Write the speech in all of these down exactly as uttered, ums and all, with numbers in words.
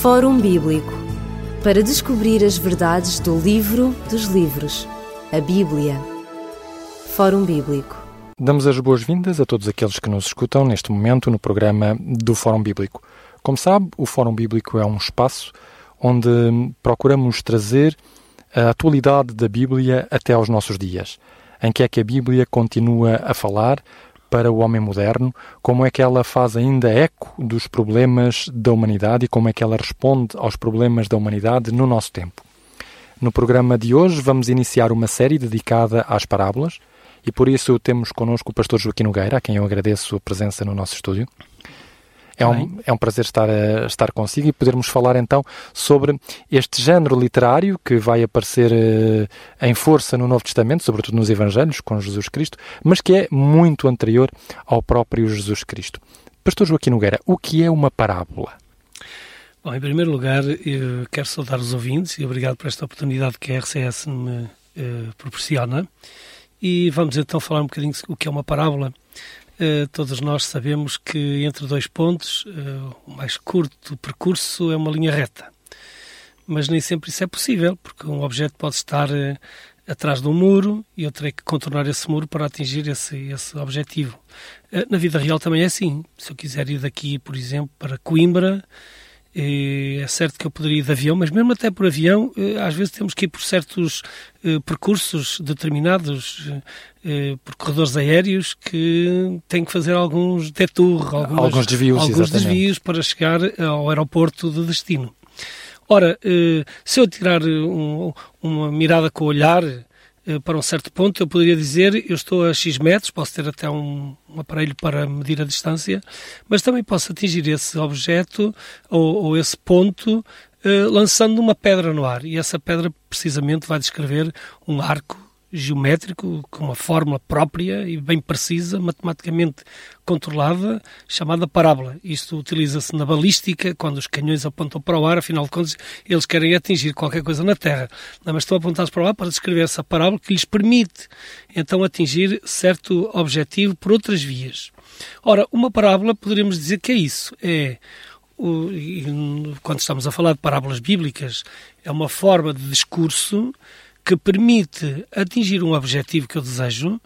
Fórum Bíblico, para descobrir as verdades do livro dos livros, a Bíblia. Fórum Bíblico. Damos as boas-vindas a todos aqueles que nos escutam neste momento no programa do Fórum Bíblico. Como sabe, o Fórum Bíblico é um espaço onde procuramos trazer a atualidade da Bíblia até aos nossos dias. Em que é que a Bíblia continua a falar para o homem moderno, como é que ela faz ainda eco dos problemas da humanidade e como é que ela responde aos problemas da humanidade no nosso tempo. No programa de hoje vamos iniciar uma série dedicada às parábolas e por isso temos connosco o pastor Joaquim Nogueira, a quem eu agradeço a presença no nosso estúdio. É um, é um prazer estar, a, estar consigo e podermos falar então sobre este género literário que vai aparecer eh, em força no Novo Testamento, sobretudo nos Evangelhos, com Jesus Cristo, mas que é muito anterior ao próprio Jesus Cristo. Pastor Joaquim Nogueira, o que é uma parábola? Bom, em primeiro lugar, eu quero saudar os ouvintes e obrigado por esta oportunidade que a R C S me eh, proporciona. E vamos então falar um bocadinho o que é uma parábola. Uh, todos nós sabemos que entre dois pontos, uh, o mais curto percurso é uma linha reta. Mas nem sempre isso é possível, porque um objeto pode estar uh, atrás de um muro e eu terei que contornar esse muro para atingir esse, esse objetivo. Uh, na vida real também é assim. Se eu quiser ir daqui, por exemplo, para Coimbra, uh, é certo que eu poderia ir de avião, mas mesmo até por avião, uh, às vezes temos que ir por certos uh, percursos determinados, uh, por corredores aéreos que têm que fazer alguns detours, algumas, alguns, desvios, alguns desvios para chegar ao aeroporto de destino. Ora, se eu tirar um, uma mirada com o olhar para um certo ponto, eu poderia dizer, eu estou a X metros, posso ter até um, um aparelho para medir a distância, mas também posso atingir esse objeto ou, ou esse ponto lançando uma pedra no ar, e essa pedra precisamente vai descrever um arco geométrico, com uma fórmula própria e bem precisa, matematicamente controlada, chamada parábola. Isto utiliza-se na balística, quando os canhões apontam para o ar, afinal de contas, eles querem atingir qualquer coisa na Terra. Não, mas estão apontados para o ar para descrever essa parábola que lhes permite, então, atingir certo objetivo por outras vias. Ora, uma parábola, poderíamos dizer que é isso, é... O, quando estamos a falar de parábolas bíblicas, é uma forma de discurso que permite atingir um objetivo que eu desejo,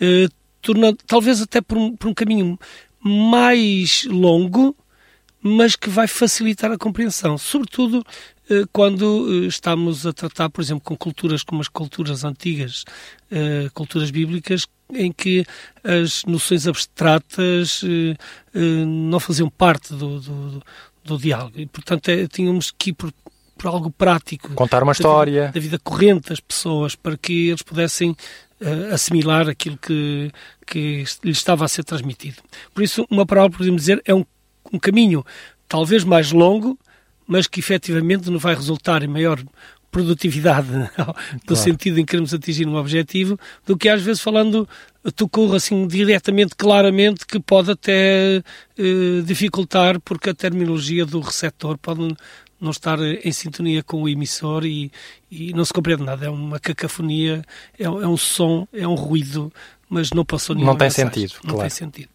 eh, tornando, talvez até por um, por um caminho mais longo, mas que vai facilitar a compreensão, sobretudo eh, quando eh, estamos a tratar, por exemplo, com culturas como as culturas antigas, eh, culturas bíblicas, em que as noções abstratas eh, eh, não faziam parte do, do, do diálogo. E, portanto, é, tínhamos que ir por por algo prático. Contar uma história. Da, da vida corrente das pessoas, para que eles pudessem uh, assimilar aquilo que, que lhes estava a ser transmitido. Por isso, uma parábola, podemos dizer, é um, um caminho talvez mais longo, mas que efetivamente não vai resultar em maior produtividade, no claro. Sentido em queremos atingir um objetivo, do que às vezes falando, tocou assim diretamente, claramente, que pode até eh, dificultar, porque a terminologia do receptor pode não estar em sintonia com o emissor e, e não se compreende nada. É uma cacafonia, é, é um som, é um ruído, mas não passou nenhuma mensagem. Não tem sentido, claro. Não tem sentido.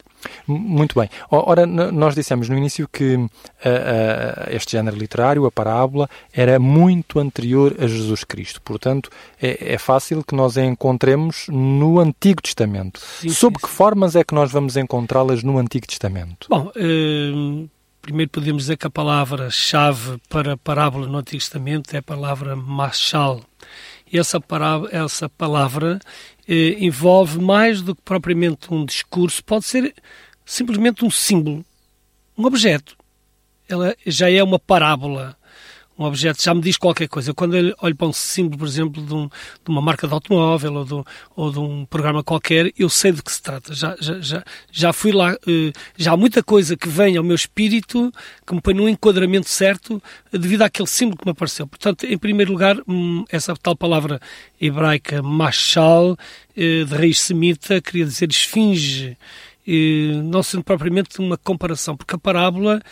Muito bem. Ora, nós dissemos no início que uh, uh, este género literário, a parábola, era muito anterior a Jesus Cristo. Portanto, é, é fácil que nós a encontremos no Antigo Testamento. Sim, Sob sim, que sim. formas é que nós vamos encontrá-las no Antigo Testamento? Bom, uh, primeiro podemos dizer que a palavra-chave para a parábola no Antigo Testamento é a palavra machal. E essa, pará- essa palavra eh, envolve mais do que propriamente um discurso, pode ser simplesmente um símbolo, um objeto. Ela já é uma parábola, um objeto já me diz qualquer coisa. Quando eu olho para um símbolo, por exemplo, de, um, de uma marca de automóvel ou de, ou de um programa qualquer, eu sei do que se trata. Já, já, já, já fui lá, eh, já há muita coisa que vem ao meu espírito, que me põe num enquadramento certo devido àquele símbolo que me apareceu. Portanto, em primeiro lugar, hum, essa tal palavra hebraica, machal, eh, de raiz semita, queria dizer esfinge, eh, não sendo propriamente uma comparação, porque a parábola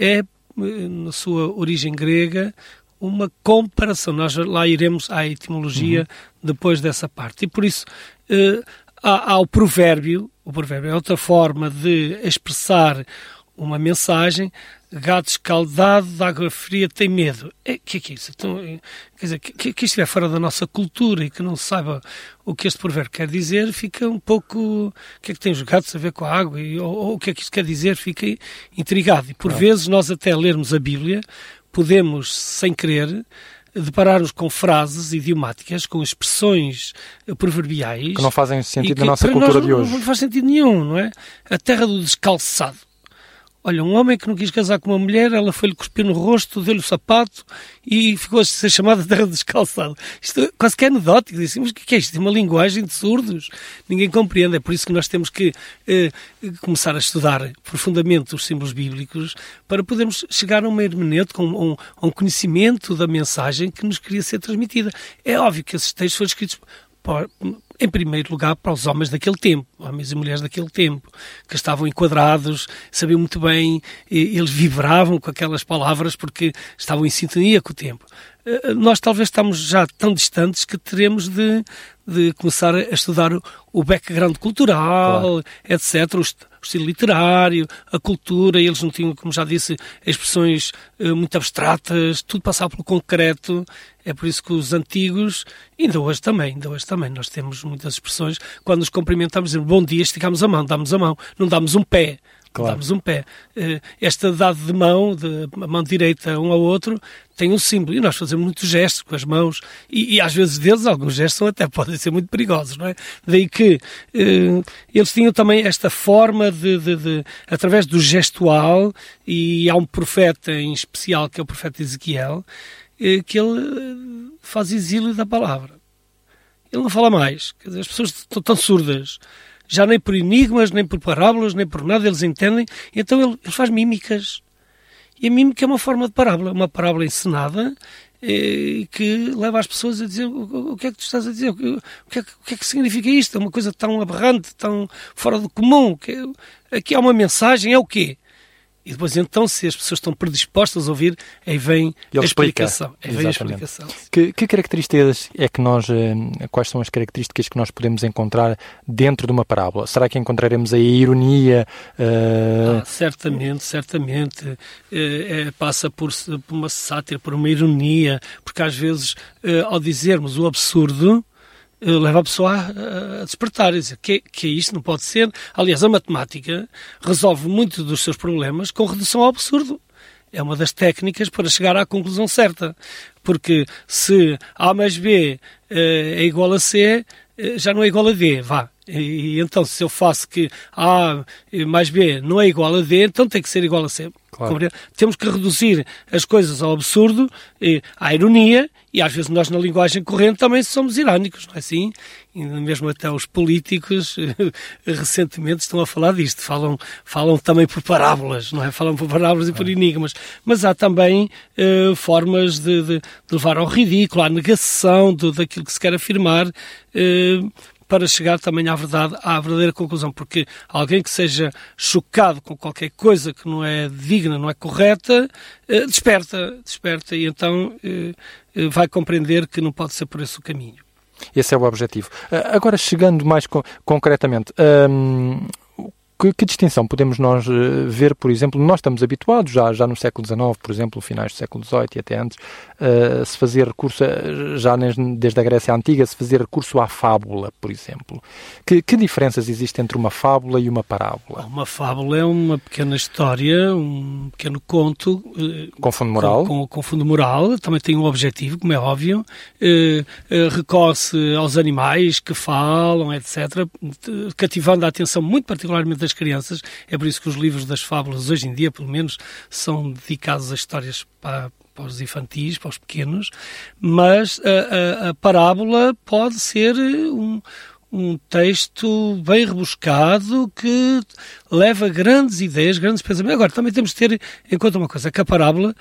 é, na sua origem grega, uma comparação. Nós lá iremos à etimologia uhum. depois dessa parte. E por isso eh, há, há o provérbio, o provérbio é outra forma de expressar uma mensagem, gato escaldado de água fria tem medo. O que é que é isso? Então, quer dizer, que, que isto estiver fora da nossa cultura e que não saiba o que este provérbio quer dizer, fica um pouco... O que é que tem os gatos a ver com a água? E, ou, ou o que é que isto quer dizer? Fica intrigado. E por claro. vezes nós até lermos a Bíblia podemos, sem querer, deparar-nos com frases idiomáticas, com expressões proverbiais... Que não fazem sentido na nossa cultura de hoje. Não faz sentido nenhum, não é? A terra do descalçado. Olha, um homem que não quis casar com uma mulher, ela foi-lhe cuspir no rosto, deu-lhe o sapato e ficou a ser chamada terra descalçada. Isto quase que é anedótico. Disse, mas o que é isto? É uma linguagem de surdos. Ninguém compreende. É por isso que nós temos que eh, começar a estudar profundamente os símbolos bíblicos para podermos chegar a uma hermenêutica, a um, a um conhecimento da mensagem que nos queria ser transmitida. É óbvio que esses textos foram escritos... Por, em primeiro lugar, para os homens daquele tempo, homens e mulheres daquele tempo, que estavam enquadrados, sabiam muito bem, eles vibravam com aquelas palavras porque estavam em sintonia com o tempo. Nós talvez estamos já tão distantes que teremos de, de começar a estudar o background cultural, claro. etcétera, o estilo literário, a cultura. Eles não tinham, como já disse, expressões muito abstratas, tudo passava pelo concreto. É por isso que os antigos, ainda hoje também, ainda hoje também, nós temos muitas expressões. Quando nos cumprimentamos, dizemos bom dia, esticamos a mão, damos a mão, não damos um pé. Claro. Damos um pé. Esta dada de mão, de mão direita um ao outro, tem um símbolo. E nós fazemos muitos gestos com as mãos. E, e às vezes deles, alguns gestos são até podem ser muito perigosos, não é? Daí que eh, eles tinham também esta forma de, de, de... Através do gestual, e há um profeta em especial, que é o profeta Ezequiel, eh, que ele faz exílio da palavra. Ele não fala mais. Quer dizer, as pessoas estão tão surdas. Já nem por enigmas, nem por parábolas, nem por nada, eles entendem. Então ele, ele faz mímicas. E a mímica é uma forma de parábola, uma parábola encenada eh, que leva as pessoas a dizer o, o que é que tu estás a dizer, o, o, que, é, o que é que significa isto? É uma coisa tão aberrante, tão fora do comum. Que é, aqui há uma mensagem, é o quê? E depois então, se as pessoas estão predispostas a ouvir, aí vem a explicação. Aí vem a explicação. Que, que características é que nós, quais são as características que nós podemos encontrar dentro de uma parábola? Será que encontraremos aí a ironia? Uh... Ah, certamente, certamente. É, é, passa por, por uma sátira, por uma ironia, porque às vezes, é, ao dizermos o absurdo, leva a pessoa a, a despertar e dizer que, que isto não pode ser. Aliás, a matemática resolve muito dos seus problemas com redução ao absurdo. É uma das técnicas para chegar à conclusão certa. Porque se A mais B eh, é igual a C, eh, já não é igual a D, vá. E, e então, se eu faço que A mais B não é igual a D, então tem que ser igual a C. Claro. Temos que reduzir as coisas ao absurdo, eh, à ironia, e às vezes nós na linguagem corrente também somos irónicos, não é assim? E mesmo até os políticos recentemente estão a falar disto, falam, falam também por parábolas, não é? Falam por parábolas e por enigmas, mas há também eh, formas de, de, de levar ao ridículo, à negação do, daquilo que se quer afirmar, eh, para chegar também à verdade, à verdadeira conclusão, porque alguém que seja chocado com qualquer coisa que não é digna, não é correta, desperta, desperta e então vai compreender que não pode ser por esse o caminho. Esse é o objetivo. Agora, chegando mais concretamente... Hum... Que, que distinção podemos nós uh, ver, por exemplo, nós estamos habituados já, já no século dezenove, por exemplo, finais do século dezoito e até antes, uh, se fazia recurso, a, já desde a Grécia Antiga, se fazia recurso à fábula, por exemplo. Que, que diferenças existem entre uma fábula e uma parábola? Uma fábula é uma pequena história, um pequeno conto. Uh, com fundo moral? Com, com, com fundo moral, também tem um objetivo, como é óbvio. Uh, uh, recorre-se aos animais que falam, etcétera, cativando a atenção muito particularmente das crianças. É por isso que os livros das fábulas, hoje em dia, pelo menos, são dedicados a histórias para, para os infantis, para os pequenos, mas a, a, a parábola pode ser um, um texto bem rebuscado que leva grandes ideias, grandes pensamentos. Agora, também temos de ter em conta uma coisa, que a parábola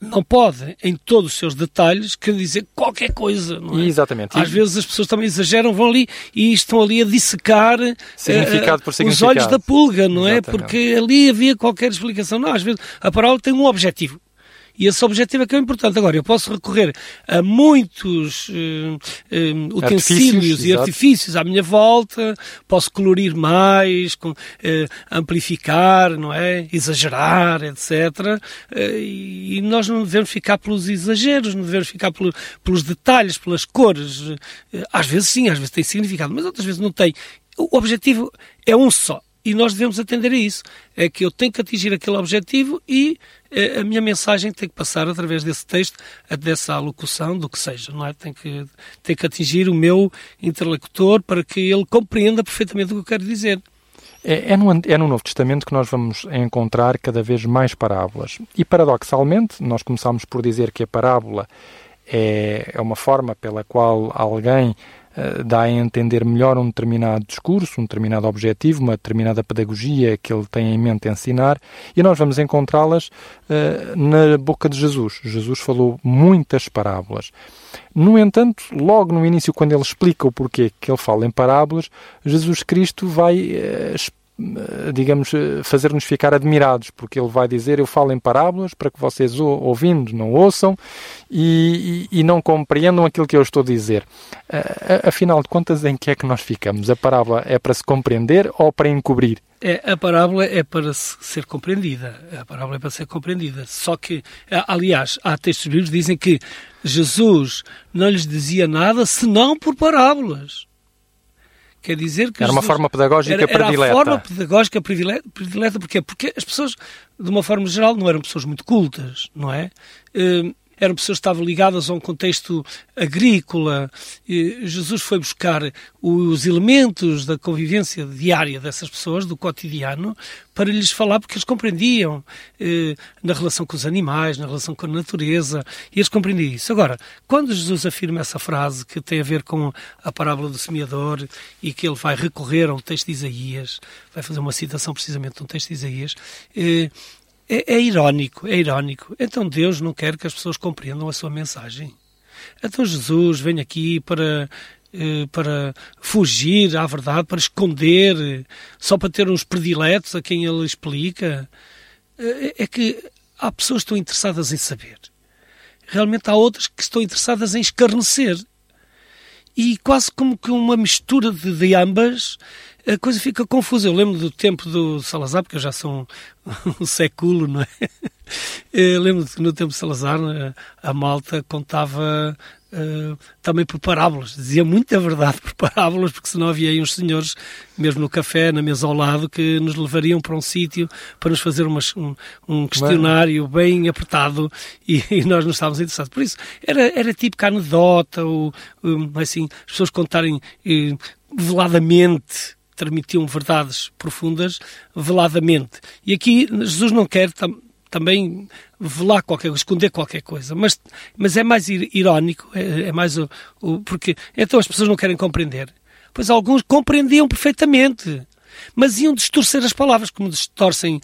não pode, em todos os seus detalhes, querer dizer qualquer coisa, não é? Exatamente. Às vezes as pessoas também exageram, vão ali e estão ali a dissecar significado por significado. Os olhos da pulga, não Exatamente. É? Porque ali havia qualquer explicação. Não, às vezes a parábola tem um objetivo. E esse objetivo é que é o importante. Agora, eu posso recorrer a muitos uh, uh, utensílios artifícios, e exato. artifícios à minha volta, posso colorir mais, com, uh, amplificar, não é? Exagerar, etcétera. Uh, e nós não devemos ficar pelos exageros, não devemos ficar pelo, pelos detalhes, pelas cores. Uh, às vezes sim, às vezes tem significado, mas outras vezes não tem. O objetivo é um só. E nós devemos atender a isso. É que eu tenho que atingir aquele objetivo e eh, a minha mensagem tem que passar através desse texto, dessa alocução, do que seja, não é? Tem que, tem que atingir o meu interlocutor para que ele compreenda perfeitamente o que eu quero dizer. É, é, no, é no Novo Testamento que nós vamos encontrar cada vez mais parábolas. E, paradoxalmente, nós começámos por dizer que a parábola é, é uma forma pela qual alguém dá a entender melhor um determinado discurso, um determinado objetivo, uma determinada pedagogia que ele tem em mente a ensinar, e nós vamos encontrá-las uh, na boca de Jesus. Jesus falou muitas parábolas. No entanto, logo no início, quando ele explica o porquê que ele fala em parábolas, Jesus Cristo vai uh, digamos, fazer-nos ficar admirados, porque ele vai dizer, eu falo em parábolas para que vocês, ouvindo, não ouçam e, e, e não compreendam aquilo que eu estou a dizer. Afinal de contas, em que é que nós ficamos? A parábola é para se compreender ou para encobrir? É, a parábola é para ser compreendida. A parábola é para ser compreendida. Só que, aliás, há textos bíblicos que dizem que Jesus não lhes dizia nada senão por parábolas. Quer dizer que era uma forma pedagógica era, era predileta. Era uma forma pedagógica predileta, porque porque as pessoas, de uma forma geral, não eram pessoas muito cultas, não é? Uh, eram pessoas que estavam ligadas a um contexto agrícola. Uh, Jesus foi buscar os elementos da convivência diária dessas pessoas, do cotidiano, para lhes falar, porque eles compreendiam uh, na relação com os animais, na relação com a natureza, e eles compreendiam isso. Agora, quando Jesus afirma essa frase que tem a ver com a parábola do semeador e que ele vai recorrer a um texto de Isaías, vai fazer uma citação precisamente de um texto de Isaías, uh, é, é irónico, é irónico. Então Deus não quer que as pessoas compreendam a sua mensagem. Então Jesus vem aqui para... para fugir à verdade, para esconder, só para ter uns prediletos a quem ele explica. É que há pessoas que estão interessadas em saber. Realmente há outras que estão interessadas em escarnecer. E quase como que uma mistura de, de ambas, a coisa fica confusa. Eu lembro do tempo do Salazar, porque eu já sou um, um século, não é? Eu lembro que no tempo de Salazar a malta contava... Uh, também por parábolas, dizia muita verdade por parábolas, porque senão havia aí uns senhores, mesmo no café, na mesa ao lado, que nos levariam para um sítio para nos fazer umas, um, um questionário bem, bem apertado e, e nós não estávamos interessados. Por isso, era, era típica anedota, ou um, assim, as pessoas contarem eh, veladamente, transmitiam verdades profundas veladamente. E aqui Jesus não quer... Tam, também velar qualquer coisa, esconder qualquer coisa, mas, mas é mais irónico, é, é mais o, o... porque então as pessoas não querem compreender. Pois alguns compreendiam perfeitamente, mas iam distorcer as palavras, como distorcem uh,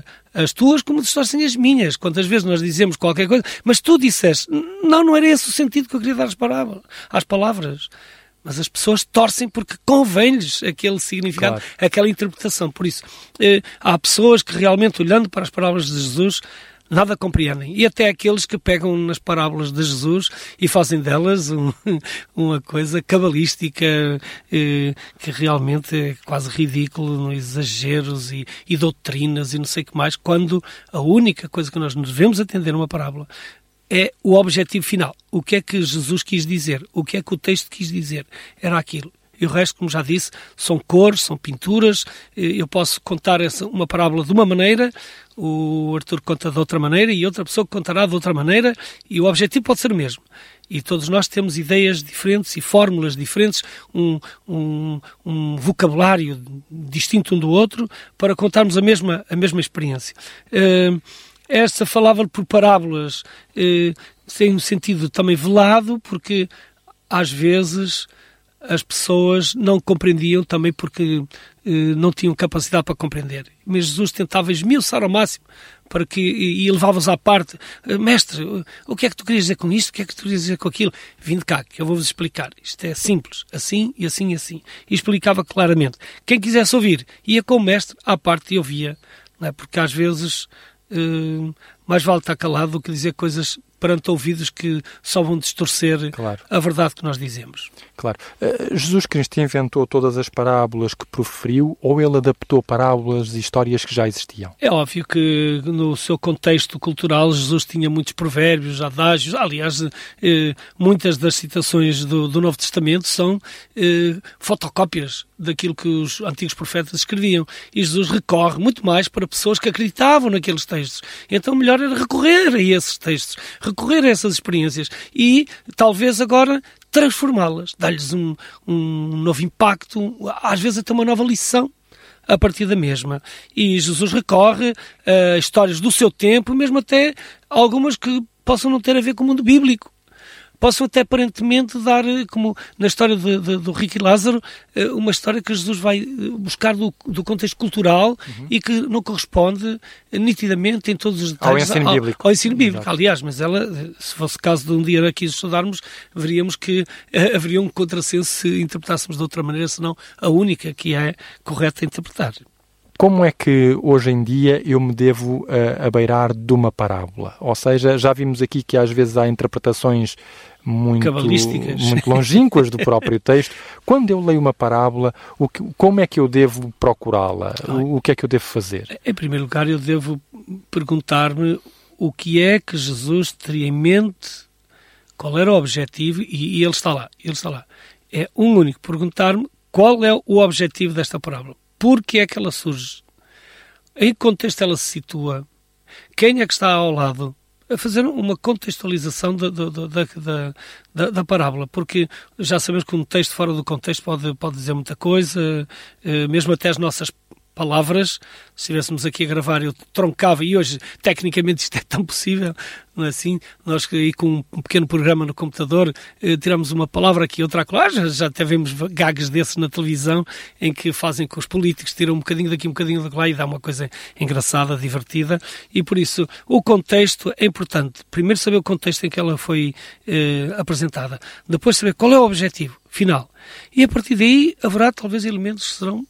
uh, as tuas, como distorcem as minhas. Quantas vezes nós dizemos qualquer coisa, mas tu disseste, não, não era esse o sentido que eu queria dar às palavras. Às palavras. Mas as pessoas torcem porque convém-lhes aquele significado, claro. Aquela interpretação. Por isso, eh, há pessoas que realmente, olhando para as parábolas de Jesus, nada compreendem. E até aqueles que pegam nas parábolas de Jesus e fazem delas um, uma coisa cabalística eh, que realmente é quase ridículo, exageros e, e doutrinas e não sei o que mais, quando a única coisa que nós devemos atender numa parábola é o objetivo final. O que é que Jesus quis dizer? O que é que o texto quis dizer? Era aquilo. E o resto, como já disse, são cores, são pinturas. Eu posso contar essa, uma parábola de uma maneira, o Arthur conta de outra maneira e outra pessoa contará de outra maneira e o objetivo pode ser o mesmo. E todos nós temos ideias diferentes e fórmulas diferentes, um, um, um vocabulário distinto um do outro para contarmos a mesma, a mesma experiência. Uh, Esta falava por parábolas, eh, tem um sentido também velado, porque às vezes as pessoas não compreendiam também porque eh, não tinham capacidade para compreender. Mas Jesus tentava esmiuçar ao máximo para que, e, e levava-os à parte. Mestre, o que é que tu querias dizer com isto? O que é que tu querias dizer com aquilo? Vinde cá, que eu vou-vos explicar. Isto é simples, assim e assim e assim. E explicava claramente. Quem quisesse ouvir ia com o mestre à parte e ouvia, não é? Porque às vezes... eh, mais vale estar calado do que dizer coisas perante ouvidos que só vão distorcer claro. a verdade que nós dizemos. Claro. Jesus Cristo inventou todas as parábolas que proferiu ou ele adaptou parábolas e histórias que já existiam? É óbvio que no seu contexto cultural Jesus tinha muitos provérbios, adágios, aliás, eh, muitas das citações do, do Novo Testamento são eh, fotocópias daquilo que os antigos profetas escreviam. E Jesus recorre muito mais para pessoas que acreditavam naqueles textos. Então melhor era recorrer a esses textos, recorrer a essas experiências e, talvez agora, transformá-las, dar-lhes um, um novo impacto, às vezes até uma nova lição a partir da mesma. E Jesus recorre a histórias do seu tempo, mesmo até algumas que possam não ter a ver com o mundo bíblico. Possam até aparentemente dar, como na história de, de, do Rick e Lázaro, uma história que Jesus vai buscar do, do contexto cultural uhum. e que não corresponde nitidamente em todos os detalhes ao ensino bíblico. Ao, ao ensino bíblico. Exato. Aliás, mas ela, se fosse caso de um dia aqui estudarmos, veríamos que eh, haveria um contrassenso se interpretássemos de outra maneira, senão a única que é correta a interpretar. Como é que hoje em dia eu me devo uh, abeirar de uma parábola? Ou seja, já vimos aqui que às vezes há interpretações muito, muito longínquas do próprio texto. Quando eu leio uma parábola, o que, como é que eu devo procurá-la? O, o que é que eu devo fazer? Em primeiro lugar, eu devo perguntar-me o que é que Jesus teria em mente, qual era o objetivo, e, e ele está lá, ele está lá. É um único, perguntar-me qual é o objetivo desta parábola. Porque é que ela surge? Em que contexto ela se situa? Quem é que está ao lado? A fazer uma contextualização da, da, da, da, da parábola, porque já sabemos que um texto fora do contexto pode, pode dizer muita coisa, mesmo até as nossas palavras. Se estivéssemos aqui a gravar, eu troncava, e hoje, tecnicamente, isto é tão possível, não é assim? Nós aí com um pequeno programa no computador, eh, tiramos uma palavra aqui, outra acolá, já, já até vemos gags desses na televisão, em que fazem com os políticos, tiram um bocadinho daqui, um bocadinho de lá, e dá uma coisa engraçada, divertida, e por isso, o contexto é importante. Primeiro saber o contexto em que ela foi eh, apresentada, depois saber qual é o objetivo final, e a partir daí haverá talvez elementos que serão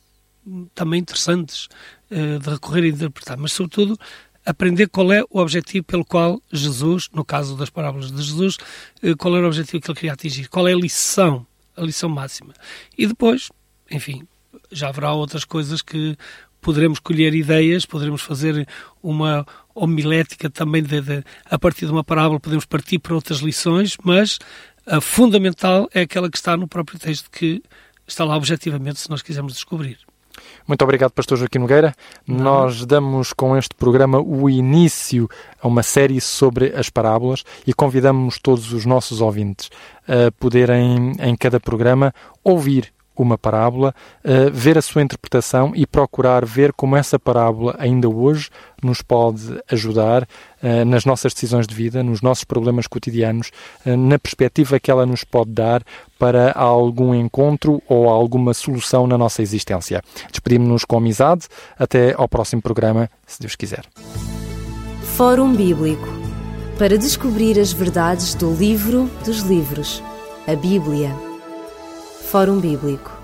também interessantes uh, de recorrer e interpretar, mas sobretudo aprender qual é o objetivo pelo qual Jesus, no caso das parábolas de Jesus, uh, qual era o objetivo que ele queria atingir, qual é a lição, a lição máxima. E depois, enfim, já haverá outras coisas que poderemos colher ideias, poderemos fazer uma homilética também de, de, a partir de uma parábola, podemos partir para outras lições, mas a fundamental é aquela que está no próprio texto, que está lá objetivamente se nós quisermos descobrir. Muito obrigado, pastor Joaquim Nogueira. Não. Nós damos com este programa o início a uma série sobre as parábolas e convidamos todos os nossos ouvintes a poderem, em cada programa, ouvir uma parábola, uh, ver a sua interpretação e procurar ver como essa parábola ainda hoje nos pode ajudar uh, nas nossas decisões de vida, nos nossos problemas cotidianos, uh, na perspectiva que ela nos pode dar para algum encontro ou alguma solução na nossa existência. Despedimos-nos com amizade. Até ao próximo programa, se Deus quiser. Fórum Bíblico, para descobrir as verdades do livro dos livros, a Bíblia. Fórum Bíblico.